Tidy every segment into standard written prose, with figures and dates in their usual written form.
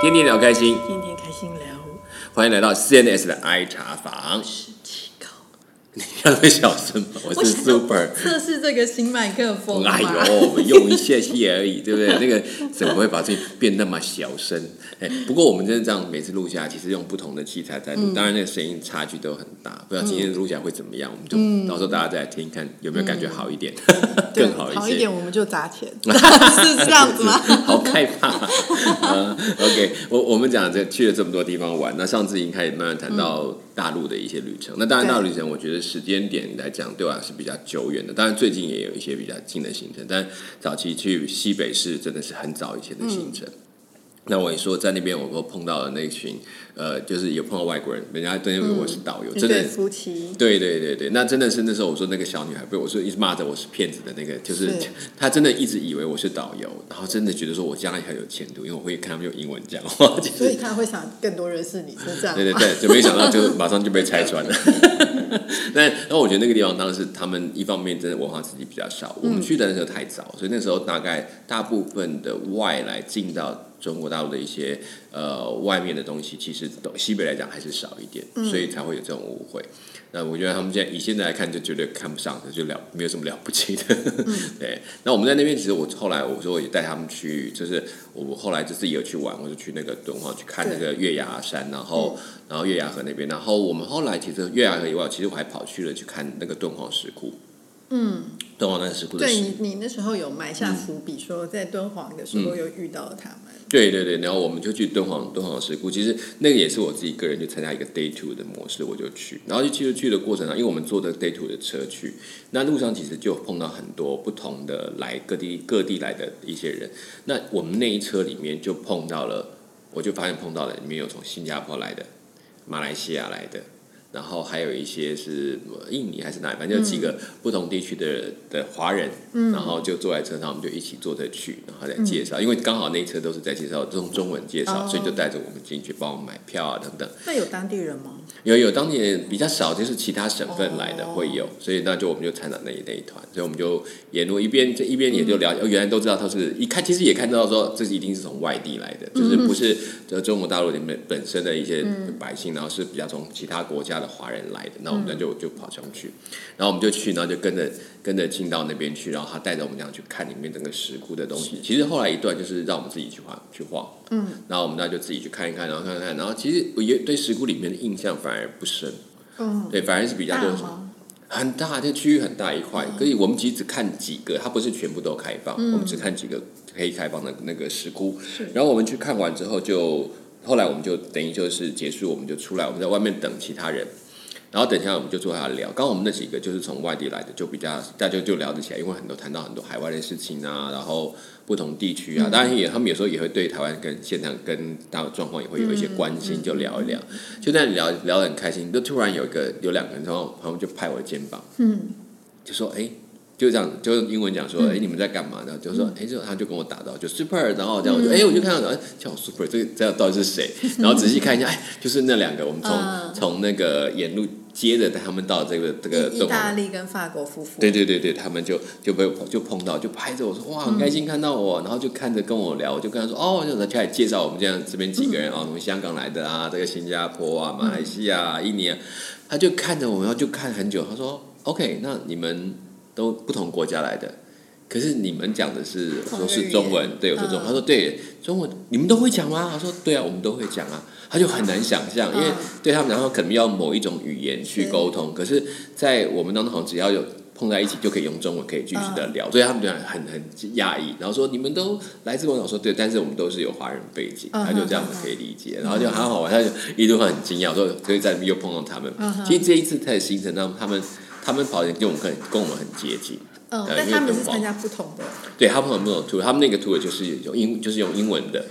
天天聊开心，天天开心聊。欢迎来到 CNS 的爱茶房。是 Chigo， 你要在小声吗？我是 Super。测试这个新麦克风。哎呦，我们用一下下而已，对不对？那个怎么会把自己变那么小声？哎，不过我们真的这样每次录下来，其实用不同的器材在录，当然那个声音差距都很大。不知道今天录下来会怎么样，我们就到时候大家再来听看有没有感觉好一点，更好一些。好一点我们就砸钱，是这样子吗？好害怕。OK， 我们讲这去了这么多地方玩，那上次已经开始慢慢谈到大陆的一些旅程。那当然，大陆旅程我觉得时间点来讲，对我来说是比较久远的。当然，最近也有一些比较近的行程，但早期去西北市真的是很早以前的行程。那我也说，在那边我碰到了那群，就是有碰到外国人，人家都认为我是导游，真的夫妻，对对对对，那真的是那时候我说那个小女孩被我说一直骂着我是骗子的那个，就是她真的一直以为我是导游，然后真的觉得说我将来很有前途，因为我会看他们用英文讲话，所以她会想更多人是你是这样，对对对，就没想到就马上就被拆穿了。但我觉得那个地方当时他们一方面真的文化刺激比较少，我们去的那时候太早，所以那时候大概大部分的外来进到中国大陆的一些外面的东西，其实西北来讲还是少一点，所以才会有这种误会。那我觉得他们现在来看就觉得看不上，就没有什么了不起的。对，那我们在那边，其实我后来我说我也带他们去，就是我后来就自己有去玩，我就去那个敦煌去看那个月牙山，然后月牙河那边，然后我们后来其实月牙河以外，其实我还跑去了去看那个敦煌石窟。敦煌那个石窟的对你那时候有埋下伏笔，说在敦煌的时候有遇到了他们。对对对，然后我们就去敦煌石窟，其实那个也是我自己个人就参加一个 day tour 的模式，我就去，然后就去的过程上，因为我们坐的 day tour 的车去，那路上其实就碰到很多不同的来各地来的一些人，那我们那一车里面就碰到了，我就发现碰到了里面有从新加坡来的、马来西亚来的。然后还有一些是印尼还是哪里，反正就几个不同地区的华人，然后就坐在车上，我们就一起坐着去，然后再介绍，因为刚好那一车都是在介绍用中文介绍，所以就带着我们进去，帮我们买票啊等等。那有当地人吗？有当地人比较少，就是其他省份来的会有，所以那就我们就参展那一团，所以我们就沿路一边也就了解，原来都知道他是一看，其实也看到说这一定是从外地来的，就是不是中国大陆里面本身的一些百姓，然后是比较从其他国家的华人来的，那我们就跑上去，然后我们就去，然后就跟着进到那边去，然后他带着我们这样去看里面整个石窟的东西。其实后来一段就是让我们自己去晃，然后我们那就自己去看一看，然后看，然后其实我也对石窟里面的印象反而不深，对，反而是比较多很大，这区域很大一块，可以我们其实只看几个，它不是全部都开放，我们只看几个可以开放的那个石窟，然后我们去看完之后就。后来我们就等于就是结束，我们就出来，我们在外面等其他人，然后等一下我们就坐下来聊。刚好我们那几个就是从外地来的，就比较大家就聊得起来，因为谈到很多海外的事情啊，然后不同地区啊，当然他们有时候也会对台湾跟现场跟大陆状况也会有一些关心，就聊一聊，就在聊得很开心。就突然有两个人，然后他们就拍我的肩膀，就说哎。就这样，就英文讲说，哎，你们在干嘛？然后就说，哎，他就跟我打到，就 super， 然后这样我就，哎，我就看到，哎，叫我 super， 这到底是谁？然后仔细看一下，哎，就是那两个，我们从那个沿路接着他们到这个意大利跟法国夫妇，对对对对，他们就碰到，就拍着我说，哇，很开心看到我，然后就看着跟我聊，我就跟他说，哦，就开始介绍我们这边几个人啊，从香港来的啊，这个新加坡啊、马来西亚、印尼啊，他就看着我，然后就看很久，他说 ，OK， 那你们。都不同国家来的，可是你们讲的是，我说是中文，对，我说中文，他说对，中文你们都会讲吗？他说对啊，我们都会讲啊，他就很难想象，因为对他们然后可能要某一种语言去沟通，可是，在我们当中好像只要有碰在一起就可以用中文可以继续的聊，所以他们就很讶异，然后说你们都来自我讲说对，但是我们都是有华人背景，他就这样子可以理解，然后就很好玩，他就一路很惊讶，说所以在那边又碰到他们，其实这一次在行程上他们跑的跟我们很接近，但他们是参加不同的，对，他们很不同的 tour， 他们那个 tour 就是用英文的，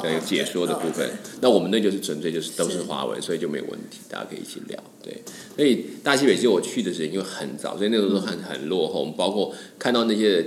对解说的部分。那我们那就是纯粹就是都是华文，所以就没有问题，大家可以一起聊。对，所以大西北其实我去的时间因为很早，所以那时候很落后。我们包括看到那些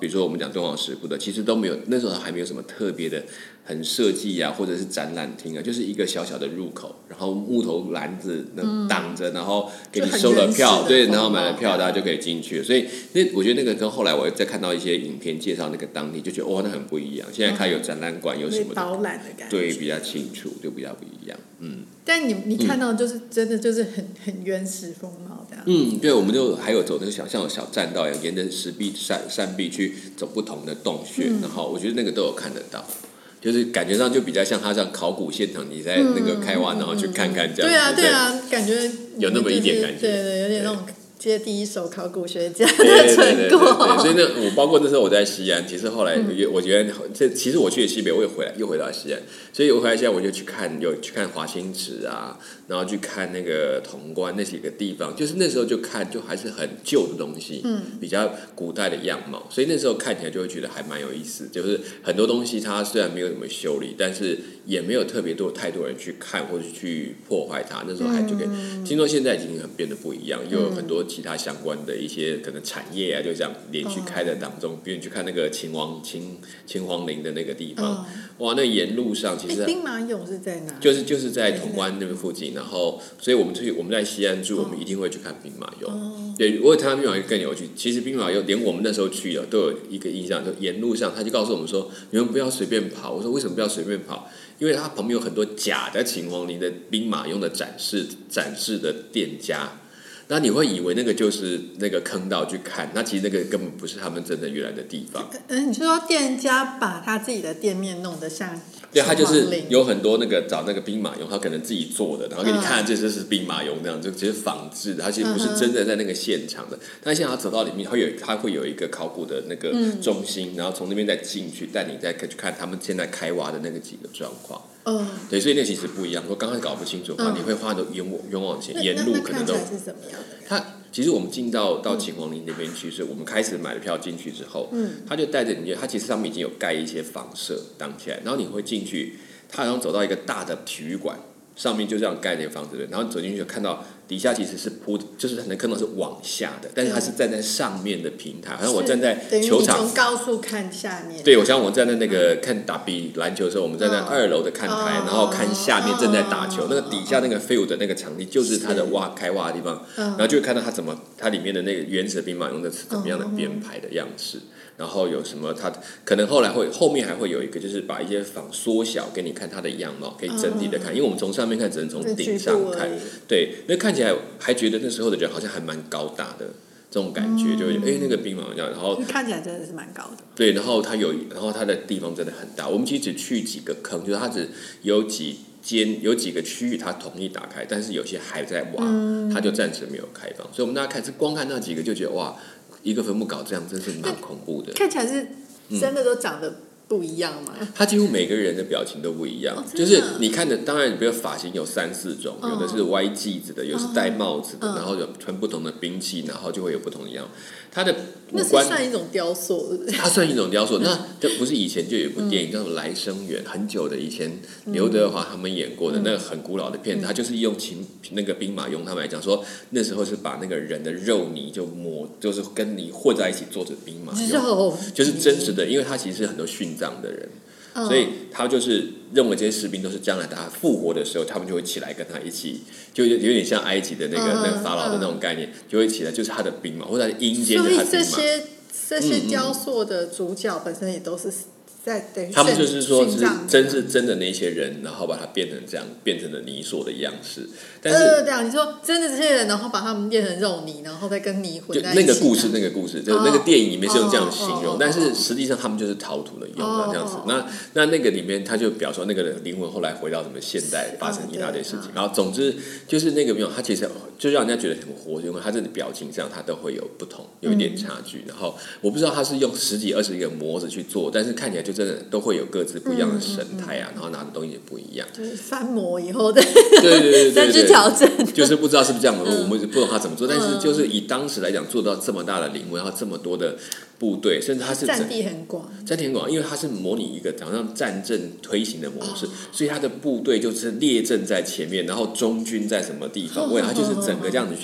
比如说我们讲敦煌石窟的，其实都没有，那时候还没有什么特别的。很设计啊，或者是展览厅啊，就是一个小小的入口，然后木头篮子挡着，然后给你收了票，对，然后买了票，大家就可以进去。去。所以那我觉得那个跟后来我再看到一些影片介绍那个当地，就觉得哇、哦，那很不一样。现在它有展览馆，有什么导览的感觉，对，比较清楚，就比较不一样。嗯。但你看到就是、真的就是很原始风貌的。嗯，对，我们就还有走那个小像有小栈道一样，沿着石壁山壁去走不同的洞穴、嗯，然后我觉得那个都有看得到。就是感觉上就比较像他像考古现场，你在那个开挖，然后去看看这样。对啊，对啊，感觉有那么一点感觉，对对，有点那种接第一手考古学家的成果。所以那我包括那时候我在西安，其实后来我觉得这其实我去了西北，我又回到西安，所以我回来西安我就去看华清池啊，然后去看那个潼关那几个地方，就是那时候就看就还是很旧的东西，比较古代的样貌，所以那时候看起来就会觉得还蛮有意思，就是很多东西它虽然没有什么修理，但是也没有特别多太多人去看或者去破坏它，那时候还就可以。听说现在已经很变得不一样，又有很多其他相关的一些可能产业啊，就这样连续开的当中，比如你去看那个秦皇陵的那个地方，哇，那沿路上其实兵马俑是在哪？就是在潼关那边附近，然后所以我们在西安住，我们一定会去看兵马俑。对，如果谈到兵马俑更有趣，其实兵马俑连我们那时候去了都有一个印象，就沿路上他就告诉我们说，你们不要随便跑。我说为什么不要随便跑？因为它旁边有很多假的秦皇陵的兵马俑的展示的店家。那你会以为那个就是那个坑道去看，那其实那个根本不是他们真的原来的地方。你是说店家把他自己的店面弄得像？对，他就是有很多那个找那个兵马俑，他可能自己做的，然后给你看这就是兵马俑那样，就其实仿制的，他其实不是真的在那个现场的。但现在他走到里面，他会有一个考古的那个中心，然后从那边再进去，带你再去看他们现在开挖的那个几个状况。对，所以那其实不一样。如果刚开始搞不清楚的话，你会花很多冤枉钱，沿路可能都。是怎么样的？它其实我们进到秦皇陵那边去，是我们开始买了票进去之后，他就带着你，他其实上面已经有盖一些房舍挡起来，然后你会进去，他好像走到一个大的体育馆，上面就这样盖那个房子的，然后走进去就看到底下其实是铺，就是能看到是往下的，但是它是站在上面的平台，好像我站在球场，从高处看下面。对，我像我站在那个看打比篮球的时候，我们站在2楼的看台，然后看下面正在打球，那个底下那个field的那个场地就是它的开挖的地方，然后就会看到它怎么它里面的那个原始兵马俑的是怎么样的编排的样式。然后有什么？它可能后面还会有一个，就是把一些仿缩小给你看它的样貌，可以整体的看。因为我们从上面看，只能从顶上看。对，那看起来还觉得那时候的人好像还蛮高大的，这种感觉就那个兵马俑，然后看起来真的是蛮高的。对，然后它的地方真的很大。我们其实只去几个坑，就是它只有有几个区域它同意打开，但是有些还在挖，它就暂时没有开放。所以我们大家光看那几个就觉得哇。一个坟墓搞这样真是蛮恐怖的，看起来是真的都长得不一样吗？他几乎每个人的表情都不一样，就是你看的，当然比如发型有3-4种，有的是歪髻子的，有的是戴帽子的，然后有穿不同的兵器，然后就会有不同的样。他的五官那是算一种雕塑，他算一种雕塑。那这不是以前就有一部电影叫做《来生缘》，很久的以前刘德华他们演过的那个很古老的片子，他就是用那个兵马俑他们来讲说，那时候是把那个人的肉泥就抹，就是跟泥混在一起做成兵马俑，就是真实的，因为他其实是很多殉葬的人。所以他就是认为这些士兵都是将来他复活的时候，他们就会起来跟他一起，就有点像埃及的那个法老的那种概念，就会起来，就是他的兵马，或者他的阴间就是他的兵马。所以这些雕塑的主角本身也都是在等于他们就是说是真的那些人，然后把它变成这样，变成了泥塑的样式。但是对啊，你说真的这些人，然后把他们变成肉泥，然后再跟泥混在一起。就那个故事，就那个电影里面是用这样形容，但是实际上他们就是陶土的用的这样子。那个里面他就表示那个灵魂后来回到什么现代，发生一大堆事情。然后总之就是那个没有，他其实就让人家觉得很活跃，因为他这个表情上他都会有不同，有一点差距。然后我不知道他是用10几20个模子去做，但是看起来就真的都会有各自不一样的神态啊，然后拿的东西也不一样。就是翻模以后的，对。调整就是不知道是不是这样，我们不懂他怎么做，但是就是以当时来讲，做到这么大的陵墓，然后这么多的部队，甚至它是占地很广，因为它是模拟一个好像战争推行的模式，所以它的部队就是列阵在前面，然后中军在什么地方，为它就是整个这样子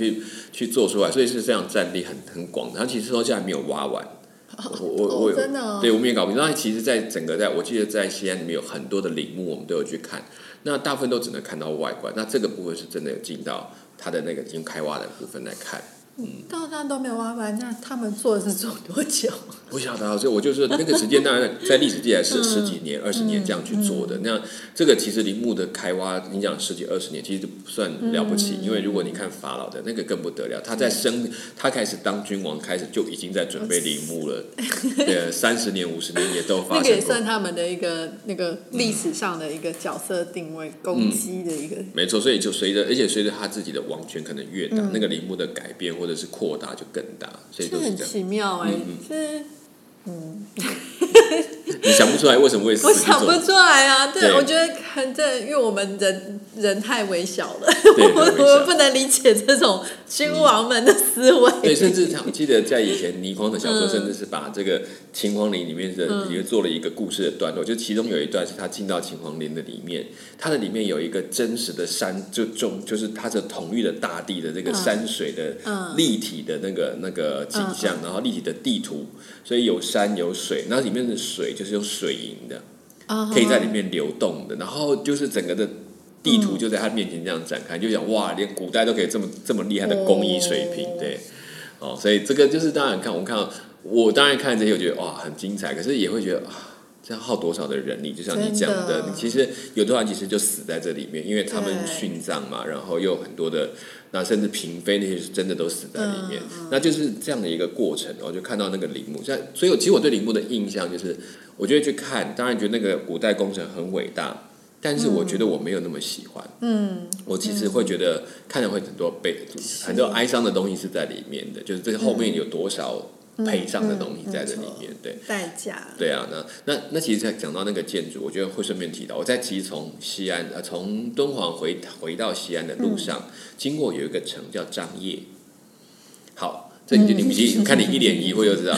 去做出来，所以是这样占地很广。然后其实说现在没有挖完。我真的、对，我们也搞不清。那其实，在整个我记得在西安里面有很多的陵墓，我们都有去看。那大部分都只能看到外观，那这个部分是真的有进到它的那个已经开挖的部分来看。到那都没有挖完，那他们做是做多久？不晓得，所以我就说那个时间大概在历史地来是十几年、20年这样去做的。那这个其实陵墓的开挖，你讲10几20年，其实不算了不起。因为如果你看法老的那个更不得了，他开始当君王开始就已经在准备陵墓了，对，30年50年也都发生过。那个也算他们的一个那个历史上的一个角色定位、攻击的一个。没错，所以就随着他自己的王权可能越大，那个陵墓的改变或者是扩大就更大，所以都是这样。这很奇妙哎，你想不出来为什么会死？我想不出来啊！对，我觉得很正，因为我们人太微小了，我们不能理解这种君王们的思维。对，甚至我记得在以前倪匡的小说，甚至是把这个秦皇陵里面也做了一个故事的段落，就其中有一段是他进到秦皇陵的里面，它的里面有一个真实的山，就是它的统御的大地的这个山水的立体的那个景象，然后立体的地图，所以有山有水，那里面的水就是用水银的，可以在里面流动的，然后就是整个的地图就在他面前这样展开，就想哇，连古代都可以这么厉害的工艺水平，对，哦，所以这个就是当然我当然看这些，我觉得哇很精彩，可是也会觉得啊，这样耗多少的人力，就像你讲的，你其实有多少人其实就死在这里面，因为他们殉葬嘛，然后又有很多的。那甚至嫔妃那些是真的都死在里面，那就是这样的一个过程。我就看到那个陵墓，所以其实我对陵墓的印象就是，我就会去看，当然觉得那个古代工程很伟大，但是我觉得我没有那么喜欢。我其实会觉得看着会很多哀伤的东西是在里面的，就是这后面有多少赔偿的东西在这里面，对，代价。对啊，那其实讲到那个建筑，我觉得会顺便提到，我在其实从西安从敦煌回到西安的路上，经过有一个城叫张掖。好，这你看你一脸疑惑就知道，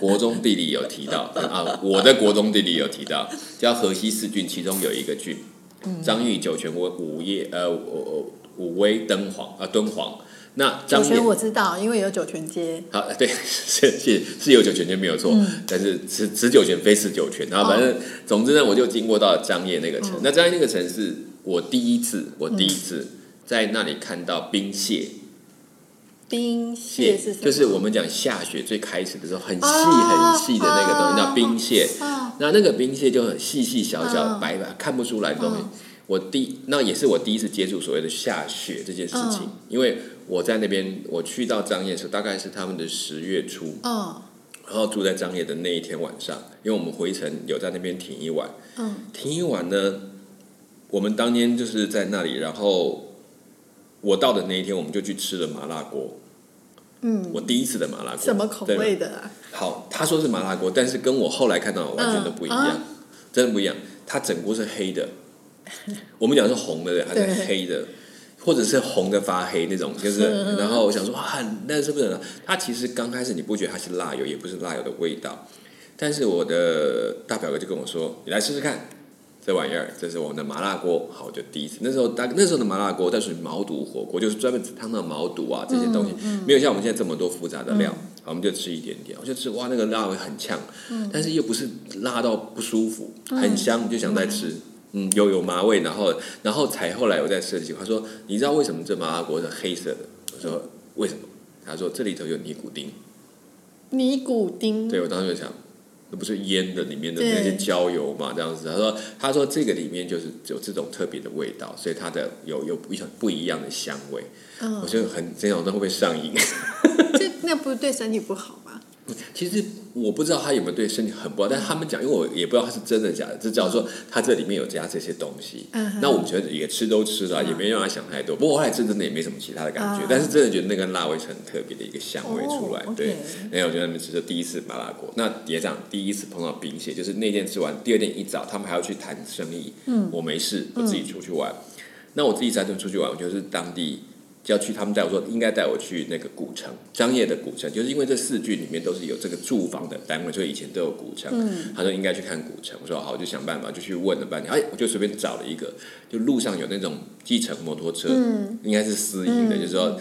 国中地理有提到啊，我的国中地理有提到，叫河西四郡，其中有一个郡，张掖、酒泉、武威、敦煌。那酒泉我知道，因为有酒泉街。好，对，是有酒泉街没有错，但是此酒泉非此酒泉。然后反正总之呢，我就经过到张掖那个城。那张掖那个城是我第一次在那里看到冰屑。冰屑是什么？就是我们讲下雪最开始的时候，很细很细的那个东西叫冰屑。那个冰屑就很细细小小白白，看不出来的东西。那也是我第一次接触所谓的下雪这件事情，因为我在那边，我去到张掖的时候，大概是他们的10月初，然后住在张掖的那一天晚上，因为我们回程有在那边停一晚，停一晚呢，我们当天就是在那里，然后我到的那一天，我们就去吃了麻辣锅，我第一次的麻辣锅，什么口味的啊？好，他说是麻辣锅，但是跟我后来看到的完全都不一样，真的不一样，它整锅是黑的。我们讲是红的，还是黑的，或者是红的发黑那种，就是。然后我想说，哇，那是不是？它其实刚开始你不觉得它是辣油，也不是辣油的味道。但是我的大表哥就跟我说：“你来试试看，这玩意儿，这是我们的麻辣锅。”好，我就第一次。那时候的麻辣锅，它属于毛肚火锅，就是专门只烫到毛肚啊这些东西，没有像我们现在这么多复杂的料。我们就吃一点点，我就吃，哇，那个辣味很呛，但是又不是辣到不舒服，很香，就想再吃。有麻味，然后才后来我在吃的时候，他说：“你知道为什么这麻辣锅是黑色的？”我说：“为什么？”他说：“这里头有尼古丁。”尼古丁。对，我当时就想，那不是烟的里面的那些焦油嘛，这样子。他说这个里面就是有这种特别的味道，所以它的有不一样的香味。我觉得很这种东西会不会上瘾？那不是对身体不好吗？其实我不知道他有没有对身体很不好，但是他们讲，因为我也不知道他是真的假的，只知道说他这里面有加这些东西。那我们觉得也吃都吃了，也没让他想太多。不过后来真的也没什么其他的感觉，但是真的觉得那个辣味是很特别的一个香味出来。对，然后我觉得他们吃的第一次麻辣锅，那也讲第一次碰到冰蟹，就是那天吃完，第二天一早他们还要去谈生意。我没事，我自己出去玩。那我自己才能出去玩，我就是当地。要去，他们带我说应该带我去那个古城，张掖的古城，就是因为这四郡里面都是有这个住房的单位，所以以前都有古城。他说应该去看古城，我说好，我就想办法，就去问了半天。我就随便找了一个，就路上有那种计程摩托车，应该是私营的，就是说，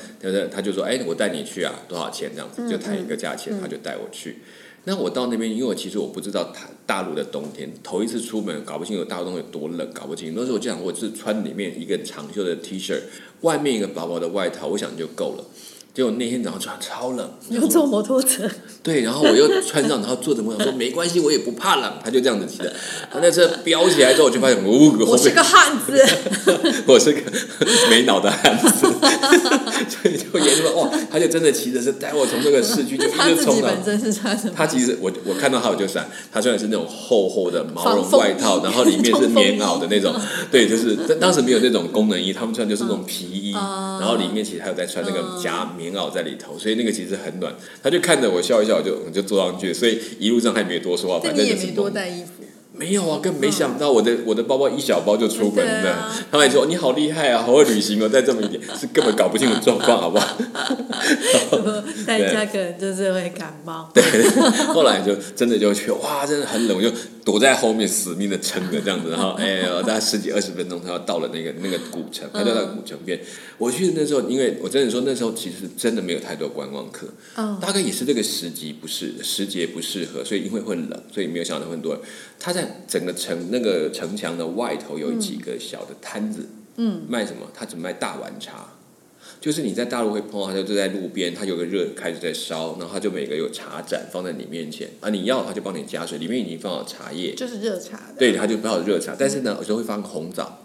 他就说，我带你去啊，多少钱这样子，就谈一个价钱，他就带我去。那我到那边，因为其实我不知道大陆的冬天，头一次出门，搞不清楚大陆冬天有多冷，搞不清楚。那时候我就想，我是穿里面一个长袖的 T 恤，外面一个薄薄的外套，我想就够了。结果那天早上穿超冷，你又坐摩托车，对，然后我又穿上，然后坐着摩托车，说没关系，我也不怕冷，他就这样子骑的，他那车飙起来之后，我就发现，我是个汉子，我是个没脑的汉子，所以就研究哇，他就真的骑着是带我从这个市区就一直冲到，他自己本身是穿什么？他其实我看到他我就闪，他穿的是那种厚厚的毛绒外套，然后里面是棉袄的那种，对，就是当时没有那种功能衣，他们穿就是那种皮衣，然后里面其实还有在穿那个夹棉袄在里头，所以那个其实很暖。他就看着我笑一笑，我就坐上去，所以一路上还没多说话，反正你也没多带衣服。没有啊，根本没想到我的包包一小包就出门了。啊、他们说你好厉害啊，好会旅行哦，带这么一点是根本搞不清楚状况，好不好？带家可能就是会感冒。对，后来就真的就去，哇，真的很冷，我就躲在后面死命的撑着这样子，然后大概10几20分钟，他到了那个古城，他到了古城边。我去的那时候，因为我真的说那时候其实真的没有太多观光客，大概也是这个时节不适合，所以因为会冷，所以没有想到很多人。他在整个城墙的外头有几个小的摊子，卖什么？他只卖大碗茶，就是你在大陆会碰到，他就在路边，他有个热开始在烧，然后他就每个有茶盏放在你面前啊，你要他就帮你加水，里面已经放好茶叶，就是热茶的，对，他就放好热茶，但是呢，有时候会放红枣。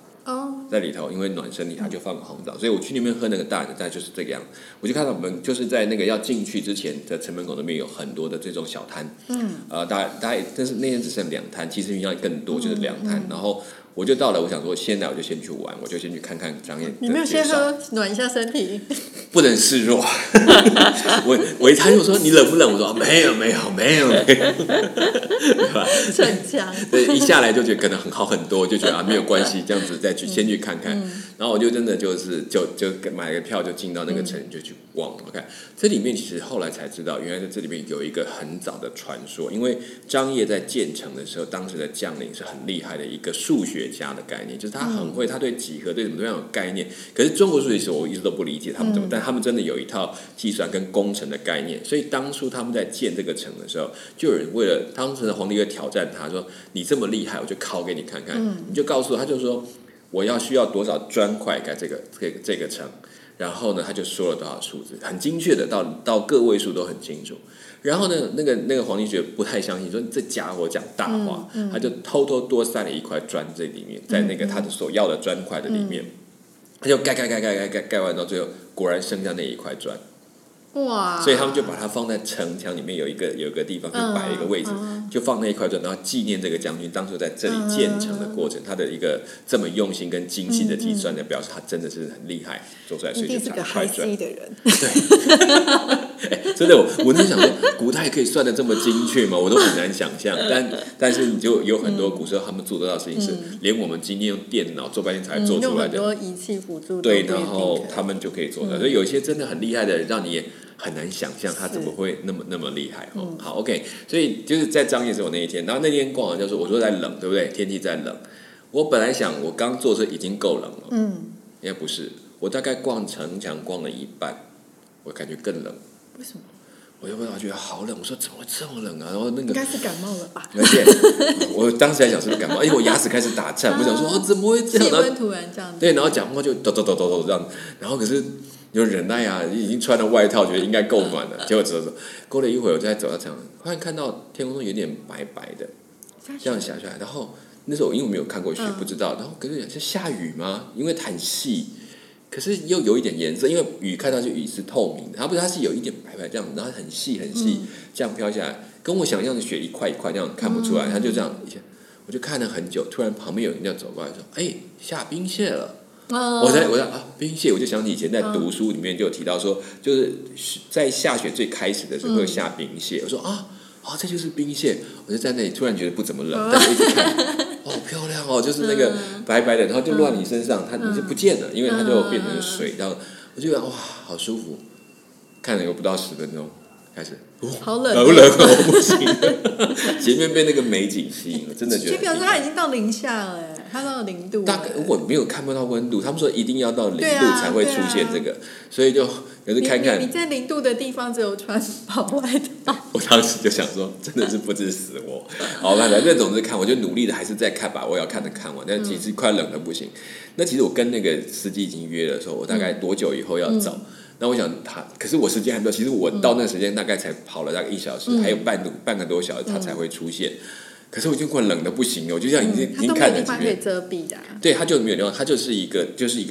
在里头，因为暖身体，他就放红枣，所以我去那边喝那个大概就是这个样子。我就看到我们就是在那个要进去之前，在城门口那边有很多的这种小摊，大概，但是那天只剩2摊，其实应该更多，就是2摊。然后我就到了，我想说先来我就先去玩，我就先去看看张燕。你没有先喝暖一下身体？不能示弱。我一看就说你冷不冷？我说没有。对吧？逞强。对，一下来就觉得可能很好很多，就觉得啊没有关系，这样子再去先去看看。然后我就真的就买了个票就进到那个城就去逛。OK， 这里面其实后来才知道，原来在这里面有一个很早的传说，因为张掖在建成的时候，当时的将领是很厉害的一个数学家的概念，就是他很会，他对几何对什么都要有概念。可是中国数学我一直都不理解他们怎么，但他们真的有一套计算跟工程的概念。所以当初他们在建这个城的时候，就有人为了当时的皇帝就挑战他说：“你这么厉害，我就考给你看看。你就告诉我，他就说我要需要多少砖块盖这个城。”然后呢，他就说了多少数字，很精确的到个位数都很清楚。然后呢，那个皇帝觉得不太相信，说这家伙讲大话，他就偷偷多塞了一块砖在里面，在那个他所要的砖块的里面，他就盖完到最后，果然剩下那一块砖。哇！所以他们就把它放在城墙里面有一个地方，就摆一个位置，就放那一块砖，然后纪念这个将军当初在这里建成的过程，他的一个这么用心跟精细的计算，的表示他真的是很厉害，做出来所以就是个嗨 C 的人。对。真的，我就想说，古代可以算得这么精确吗？我都很难想象。但是你就有很多古时候他们做得到的事情，是连我们今天用电脑做半天才做出来的。用很多仪器辅助。对，然后他们就可以做到。所以有一些真的很厉害的人，让你也很难想象他怎么会那么厉害。好 ，OK。所以就是在张掖是我那一天，然后那天逛完就说，我说在冷，对不对？天气在冷。我本来想，我刚坐车已经够冷了。应该不是，我大概逛城墙逛了一半，我感觉更冷。为什么？我就问他，觉得好冷。我说怎么会这么冷啊？然后应该是感冒了吧？而且我当时还想是感冒，因为我牙齿开始打颤，我想说怎么会这样？气温突然降。对，然后讲话就抖抖抖抖抖这样，然后可是有忍耐啊，已经穿了外套，觉得应该够暖了。结果过了一会儿，我就在走到这样，突然看到天空中有点白白的，这样下下来。然后那时候因为我没有看过雪，不知道。然后可是是下雨吗？因为很细。可是又有一点颜色，因为雨看上去雨是透明的，它是有一点白白这样子，然后很细这样飘下来，跟我想象的雪一块一块这样看不出来，它就这样一下，我就看了很久，突然旁边有人这样走过来说：“哎，下冰屑了。”我在啊，冰屑，我就想起以前在读书里面就有提到说，就是在下雪最开始的时候会下冰屑，我说啊，这就是冰屑，我就在那里突然觉得不怎么冷，但是一直看。好漂亮哦，就是那个白白的，然后就落在你身上，它你就不见了，因为它就变成水。然后我就觉得哇，好舒服。看了有不到10分钟，开始，好冷，好冷，我不行。前面被那个美景吸引了，真的觉得。表示它已经到0下了，它到0度。大概我没有看不到温度，他们说一定要到0度才会出现这个，所以就有时看看。你在0度的地方只有穿薄外套。我当时就想说，真的是不知死活。好，反正总之看，我就努力的还是在看吧，我要看的看完。但其实快冷的不行。那其实我跟那个司机已经约了，说我大概多久以后要走。那我想他，可是我时间还没有，其实我到那时间大概才跑了大概1小时，还有半个多小时他才会出现。可是我已经快冷的不行了，我就像已经看了几遍，他都没有地方可以遮蔽的、啊。对，他就没有地方，他就是一个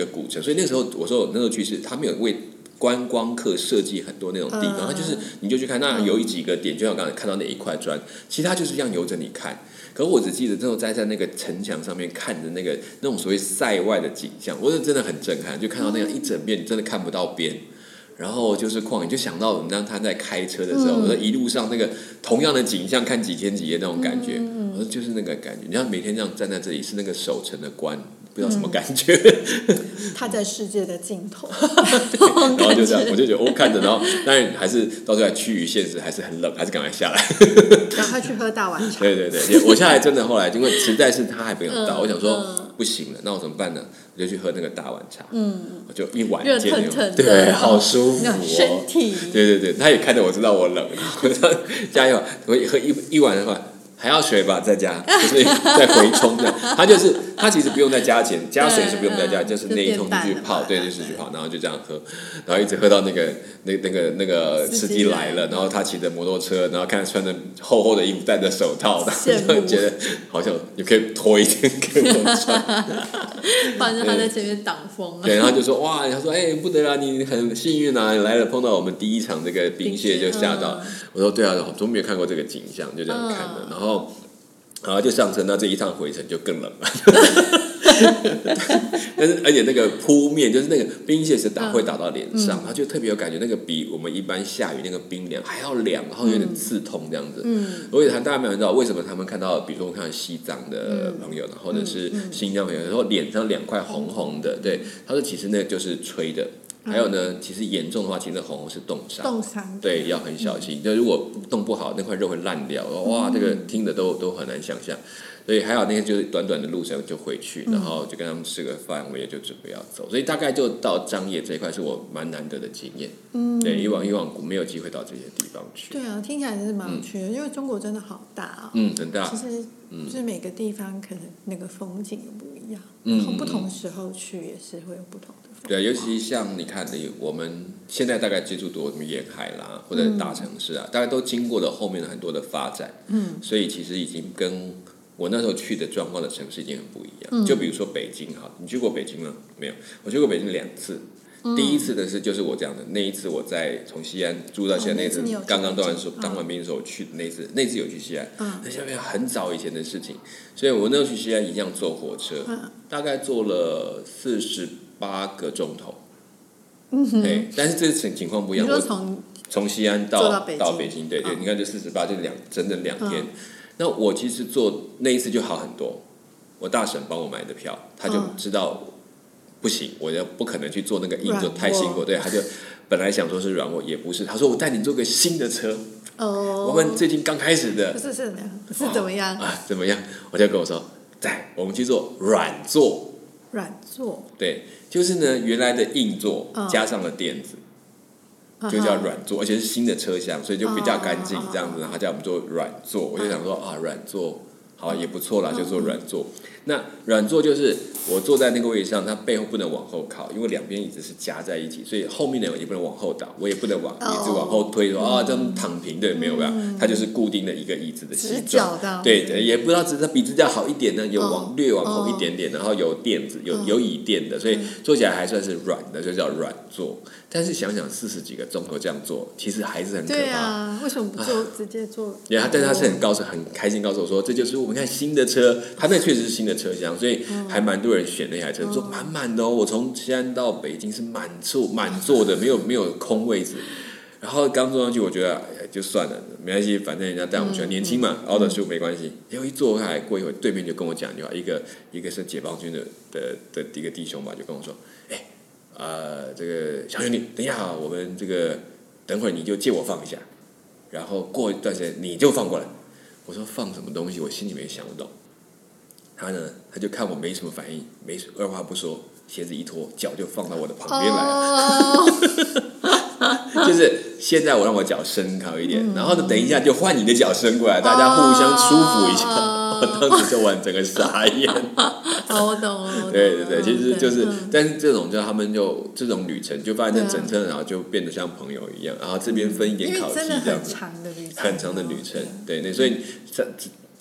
古城。所以那时候我说我那时候去是，他没有为观光客设计很多那种地方，他就是你就去看，那有几个点，就像我刚才看到那一块砖，其实他就是这样由着你看。可我只记得那时候在那个城墙上面看着那种所谓塞外的景象，我是真的很震撼，就看到那样一整面，你真的看不到边。然后就是旷野，就想到我们当他在开车的时候，我说一路上那个同样的景象看几天几夜那种感觉，我说就是那个感觉。你要每天这样站在这里，是那个守城的关，不知道什么感觉。他在世界的尽头，然后就这样，我就觉得看着，然后当然还是到最后趋于现实，还是很冷，还是赶快下来，赶快去喝大碗茶。对对对，我下来真的后来，因为实在是他还没有到，我想说。不行了，那我怎么办呢？我就去喝那个大碗茶，我就一碗热腾腾，对，好舒服、哦，身体，对对对，他也看着我知道我冷，我说加油，我喝一碗的话还要水吧，再加，就是再回冲的，他其实不用再加钱，加水是不用再加，就是那一桶去泡，对，就是去泡，然后就这样喝，然后一直喝到那个司机来了，然后他骑着摩托车，然后看穿着厚厚的衣服，戴着手套，然后就觉得好像你可以脱一点给我穿，反正他在前面挡风、啊，对，然后就说哇，他说哎不得了，你很幸运啊，来了碰到我们第一场这个冰雪就吓到，我说对啊，我从没有看过这个景象，就这样看的，然后就上车，那这一趟回程就更冷了。但是而且那个扑面就是那个冰屑是会打到脸上，它就特别有感觉，那个比我们一般下雨那个冰凉还要凉，然后有点刺痛这样子。而且大家没有知道为什么他们看到，比如说我看西藏的朋友，或者是新疆朋友，然后脸上2块红红的，对，他说其实那就是吹的。还有呢，其实严重的话，其实那红是冻伤，对，要很小心。就如果冻不好，那块肉会烂掉。哇，这个听的都很难想象。所以还好那天就是短短的路程就回去，然后就跟他们吃个饭，我也就准备要走。所以大概就到樟叶这一块是我蛮难得的经验。对，以往没有机会到这些地方去。对啊，听起来真是蛮有趣的，因为中国真的好大啊、哦。很大。其实就是每个地方可能那个风景都不一样，然后不同时候去也是会有不同的。对，尤其像你看，我们现在大概接触多什么沿海啦，或者大城市啊，大概都经过了后面很多的发展，所以其实已经跟我那时候去的状况的城市已经很不一样。就比如说北京哈，你去过北京吗？没有，我去过北京2次。第一次的是就是我讲的那一次，我在从西安住到西安那次，刚当完兵的时候去的那次有去西安，那下面很早以前的事情，所以我那时候去西安一样坐火车，大概坐了48个钟头，但是这情况不一样。我从西安到北京，对对，你看这48就整整2天。那我其实坐那一次就好很多，我大婶帮我买的票，她就知道不行，我就不可能去坐那个硬座，太辛苦。对，她就本来想说是软卧，也不是，她说我带你坐个新的车。我们最近刚开始的，是怎么样？是怎么样啊？怎么样？我就跟我说，来，我们去坐软座。软座，对，就是呢，原来的硬座加上了垫子，就叫软座，而且是新的车厢，所以就比较干净这样子。他叫我们做软座，我就想说啊，软座好也不错啦，就做软座。那软座就是我坐在那个位置上，它背后不能往后靠，因为两边椅子是夹在一起，所以后面的人也不能往后倒，我也不能往椅子往后推说啊，这样躺平对没有吧？它就是固定的一个椅子的形状，对，也不知道它比支架好一点呢，有略往后一点点，然后有垫子，有椅垫的，所以坐起来还算是软的，就叫软座。但是想想40几个钟头这样做，其实还是很可怕。对啊，为什么不做直接做？但是他是很开心告诉我说，这就是我们看新的车，他那确实是新的车厢，所以还蛮多人选那台车，坐满满的哦。我从西安到北京是满座的，没有空位置。然后刚坐上去，我觉得就算了，没关系，反正人家带我们去，年轻嘛，熬得住没关系。结果一坐下来，过一会儿对面就跟我讲一句话，一个是解放军的一个弟兄吧，就跟我说，哎。这个小兄弟，等一下啊，我们这个等会儿你就借我放一下，然后过一段时间你就放过来。我说放什么东西，我心里面想不懂。他就看我没什么反应，二话不说，鞋子一脱，脚就放到我的旁边来了。就是现在我让我脚伸高一点，然后呢，等一下就换你的脚伸过来，大家互相舒服一下。样子就玩整个傻眼。好，我懂了。对对对，其实就是，但是这种叫他们就这种旅程，就发现整车然后就变得像朋友一样，然后这边分一点考题这样子，很长的旅程，对对，所以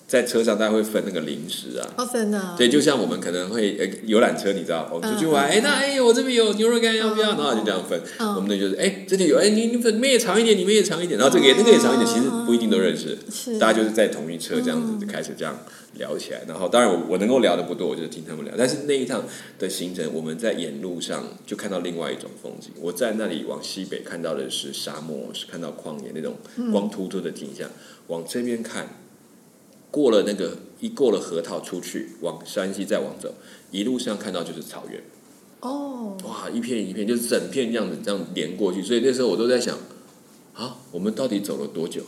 在车上大家会分那个零食啊，哦，真的、啊，对，就像我们可能会游览车，你知道，我们出去玩，那我这边有牛肉干，要不要？然后就这样分。我们的就是，这里有，你们也尝一点，你们也尝一点，然后这个也那个也尝一点，其实不一定都认识，大家就是在同一车这样子就开始这样聊起来。然后当然我能够聊的不多，我就听他们聊。但是那一趟的行程，我们在沿路上就看到另外一种风景。我在那里往西北看到的是沙漠，是看到旷野那种光秃秃的景象，往这边看。过了那个过了河套出去，往山西再往走，一路上看到就是草原。哦，哇，一片一片，就是整片这样子这样连过去。所以那时候我都在想，啊，我们到底走了多久？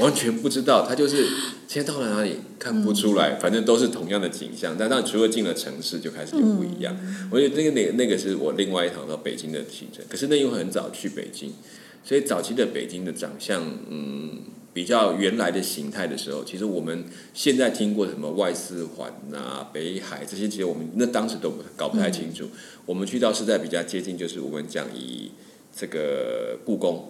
完全不知道。他就是现在到了哪里，看不出来，反正都是同样的景象。但当然，除了进了城市，就开始就不一样。我觉得那个是我另外一趟到北京的行程，可是那又很早去北京，所以早期的北京的长相，比较原来的形态的时候，其实我们现在听过什么外四环啊、北海这些，其实我们那当时都搞不太清楚。我们去到是在比较接近，就是我们讲以这个故宫，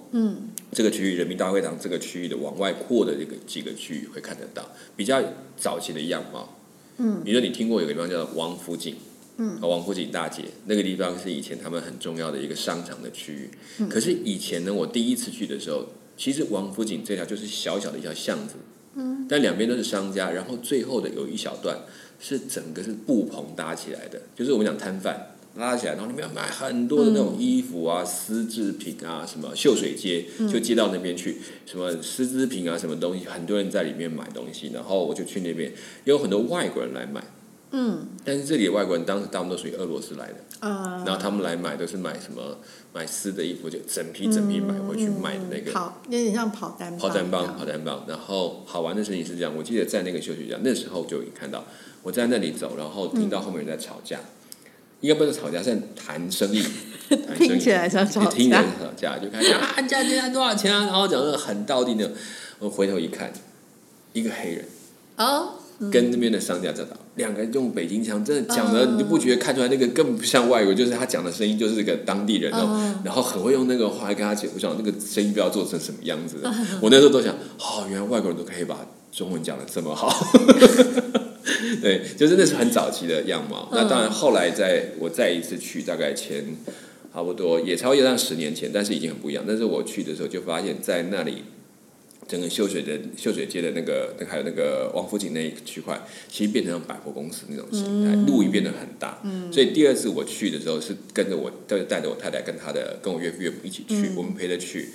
这个区域人民大会堂这个区域的往外扩的这个几个区域会看得到比较早期的样貌。比如说你听过有个地方叫王府井。王府井大街那个地方是以前他们很重要的一个商场的区域。可是以前呢，我第一次去的时候，其实王府井这条就是小小的一条巷子，但两边都是商家，然后最后的有一小段是整个是布棚搭起来的，就是我们讲摊贩拉起来，然后里面买很多的那种衣服啊、丝织品啊、什么秀水街，就接到那边去，什么丝织品啊、什么东西，很多人在里面买东西，然后我就去那边，有很多外国人来买。但是这里的外国人当时大部分都属于俄罗斯来的，然后他们来买都是买什么买丝的衣服，就整批买回去卖的那个，有点像跑单帮。然后好玩的事情是这样，我记得在那个休息站那时候就已经看到，我在那里走，然后听到后面人在吵架，应该不是吵架，是谈生意，听起来像吵架，听起来像吵架，就开始啊，价多少钱啊，然后讲的很道地那种。我回头一看，一个黑人跟那边的商家在打，两个人用北京腔，真的讲的你就不觉得看出来那个更不像外国人，就是他讲的声音就是个当地人哦，然后很会用那个话跟他讲，我想那个声音不要做成什么样子。我那时候都想，原来外国人都可以把中文讲得这么好。对，就是那是很早期的样貌。那当然，后来我再一次去，大概前差不多也超越上10年前，但是已经很不一样。但是我去的时候就发现，在那里。整个秀水街的那个还有那个王府井那一区块，其实变成百货公司那种形态，路也变得很大。所以第二次我去的时候是带着我太太跟她的跟我岳母一起去，我们陪着去。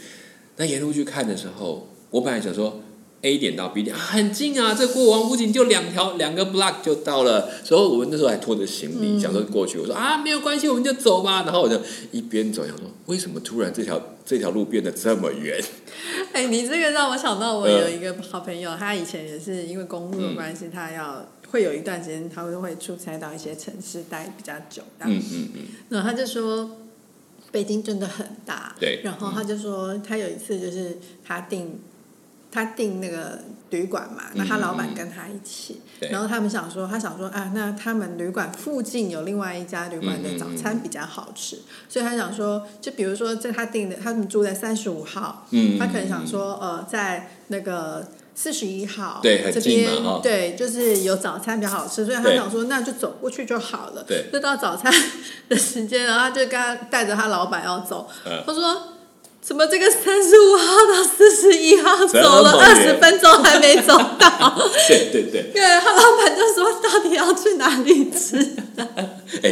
那沿路去看的时候，我本来想说 A 点到 B 点很近啊，这过王府井就两个 block 就到了。所以我们那时候还拖着行李，想说过去，我说啊没有关系，我们就走吧。然后我就一边走，想说为什么突然这条路变得这么远？你这个让我想到，我有一个好朋友，他以前也是因为公路的关系，他会有一段时间，他会出差到一些城市待比较久。然后他就说，北京真的很大。对。然后他就说，他有一次就是他订那个旅馆嘛，那他老板跟他一起，然后他想说啊，那他们旅馆附近有另外一家旅馆的早餐比较好吃，所以他想说，就比如说在他订的，他们住在35号，他可能想说在那个41号这边，对，就是有早餐比较好吃，所以他想说那就走过去就好了，对，就到早餐的时间，然后他就带着他老板要走，他说。怎么这个35号到41号走了20分钟还没走到？对，他老板就说到底要去哪里吃？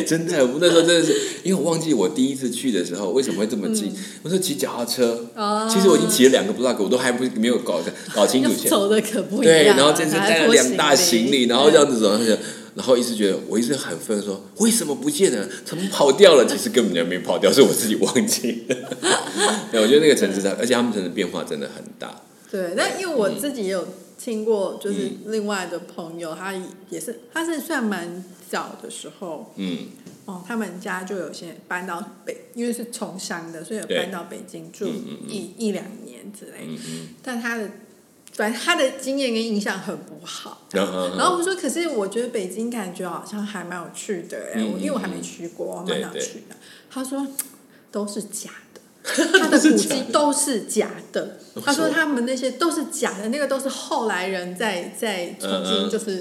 真的，我那时候真的是，因为我忘记我第一次去的时候为什么会这么近。我说骑脚踏车，其实我已经骑了2个 block， 我都还没有搞清楚前走的可不一样。对，然后这次带了2大行李，然后这样子走上去。然后一直觉得，我一直很愤怒，说为什么不见了？怎么跑掉了？其实根本就没跑掉，是我自己忘记了。对，我觉得那个城市而且他们城市变化真的很大。对，但因为我自己也有听过，就是另外的朋友，他也是，他是算蛮早的时候，他们家就有些搬到因为是从乡的，所以有搬到北京住一两年之类。但他的。反正他的经验跟印象很不好。然后我说，可是我觉得北京感觉好像还蛮有趣的，因为我还没去过，蛮想去的。他说都是假的，他的古迹都是假的。他说他们那些都是假的，那个都是后来人在重新就是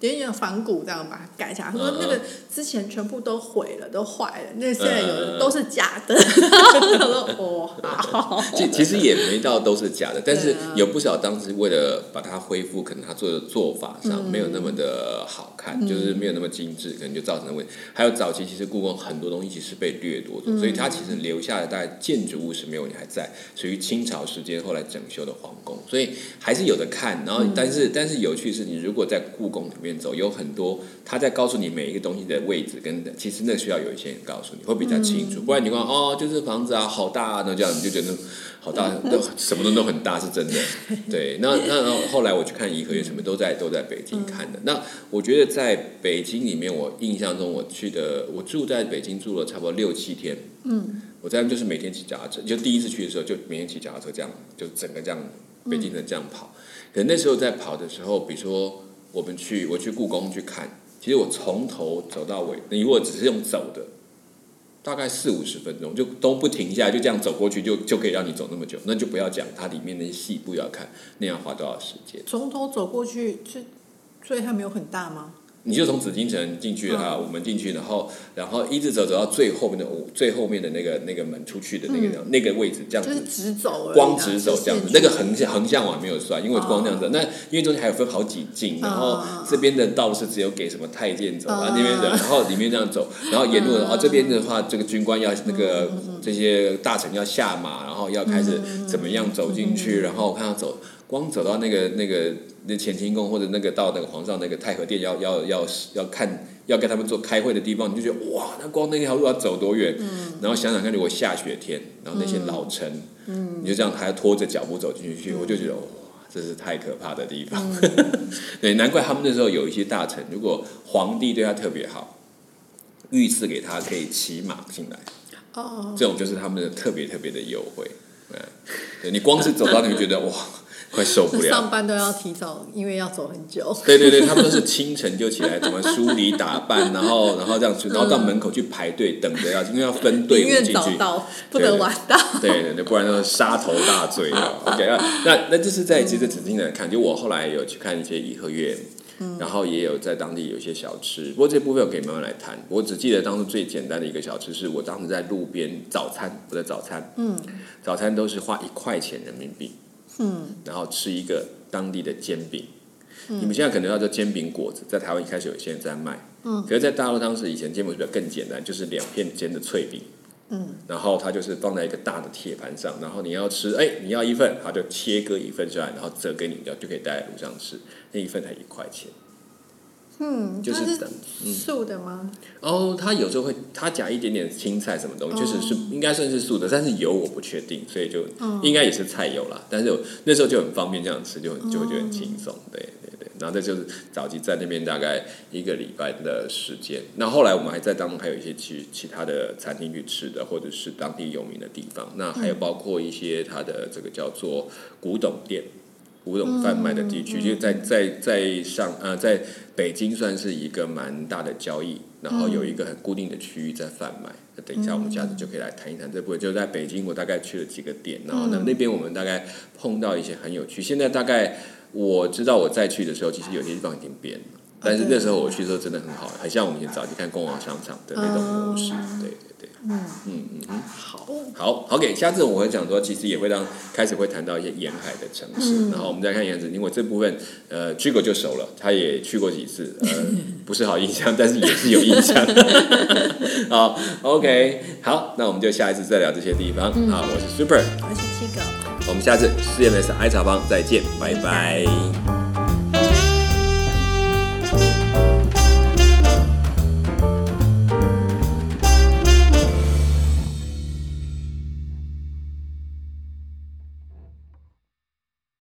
有点仿古这样把它改起来。他说那个之前全部都毁了，都坏了，那现在有的都是假的。我说哦，好。其实也没到都是假的，但是有不少当时为了把它恢复，可能他做的做法上没有那么的好看，就是没有那么精致，可能就造成了问题。还有早期其实故宫很多东西其实被掠夺的，所以它其实留下的大概建筑物是没有你还在，属于清朝时间后来整修的皇宫，所以还是有的看。然后但是有趣是，你如果在故宫里面走，有很多他在告诉你每一个东西的位置跟其实那需要有一些人告诉你会比较清楚，不然你光就是房子啊好大啊，那这样你就觉得好大，什么都很大，是真的。对，那后来我去看颐和园，什么都在北京看的。那我觉得在北京里面，我印象中我住在北京住了差不多6-7天。我在那就是每天骑脚踏车，就第一次去的时候就每天骑脚踏车，这样就整个这样北京城这样跑。可是那时候在跑的时候，比如说我去故宫去看，其实我从头走到尾，你如果只是用走的，大概40-50分钟就都不停下来，就这样走过去就可以让你走那么久，那就不要讲它里面那些细部要看，那要花多少时间。从头走过去，所以它没有很大吗？你就从紫禁城进去啊，我们进去，然后一直走到最后面的那个门出去的那个位置，这样子就是直走而已，光直走这样子。那个横向我还没有算，因为光这样子。那因为中间还有分好几径，然后这边的道路是只有给什么太监走，然后那边的，然后里面这样走，然后沿路然后这边的话，这个军官要那个这些大臣要下马，然后要开始怎么样走进去，然后我看他走。光走到那乾清宫或者那个到那个皇上那个太和殿要看要跟他们做开会的地方，你就觉得哇，那光那条路要走多远？然后想想看，如果下雪天，然后那些老臣，你就这样还要拖着脚步走进去，我就觉得哇，这是太可怕的地方。对，难怪他们那时候有一些大臣，如果皇帝对他特别好，御赐给他可以骑马进来，这种就是他们的特别的优惠。对，你光是走到你就觉得哇。快受不了！上班都要提早，因为要走很久。对，他们都是清晨就起来，怎么梳理打扮，然后这样去，然后到门口去排队等着要，因为要分队伍进去。宁愿早到，不能晚到。对，不然就是杀头大罪了。OK， 那这是在其实指定的看，就我后来有去看一些颐和园。然后也有在当地有一些小吃，不过这部分我可以慢慢来谈。我只记得当时最简单的一个小吃是我当时在路边我的早餐，早餐都是花1块钱人民币。然后吃一个当地的煎饼，你们现在可能要叫煎饼果子，在台湾一开始有些人在卖，可是在大陆当时以前煎饼比较更简单，就是2片煎的脆饼，然后它就是放在一个大的铁盘上，然后你要吃，你要一份，它就切割一份出来，然后折给你，就可以带在路上吃，那一份才1块钱。就是素的吗？它有时候会，它加一点点青菜什么东西，确实是应该算是素的，但是油我不确定，所以就应该也是菜油啦。但是那时候就很方便这样吃，就会觉得很轻松。对。然后这就是早期在那边大概1个礼拜的时间。那后来我们还在当中还有一些去其他的餐厅去吃的，或者是当地有名的地方。那还有包括一些它的这个叫做古董店。古董贩卖的地区，就在北京算是一个蛮大的交易，然后有一个很固定的区域在贩卖。等一下我们下次就可以来谈一谈这部分。就在北京，我大概去了几个点，然后那边我们大概碰到一些很有趣。现在大概我知道我再去的时候，其实有些地方已经变了，但是那时候我去的时候真的很好，很像我们以前早期看逛商场的那种模式。对。好 ，OK， 下次我会讲说，其实也会开始会谈到一些沿海的城市，然后我们再看沿海，因为这部分Chigo就熟了，他也去过几次，不是好印象，但是也是有印象。好 ，OK， 好，那我们就下一次再聊这些地方。好，我是 Super， 我是Chigo， 我们下次CNS 爱茶坊再见，拜拜。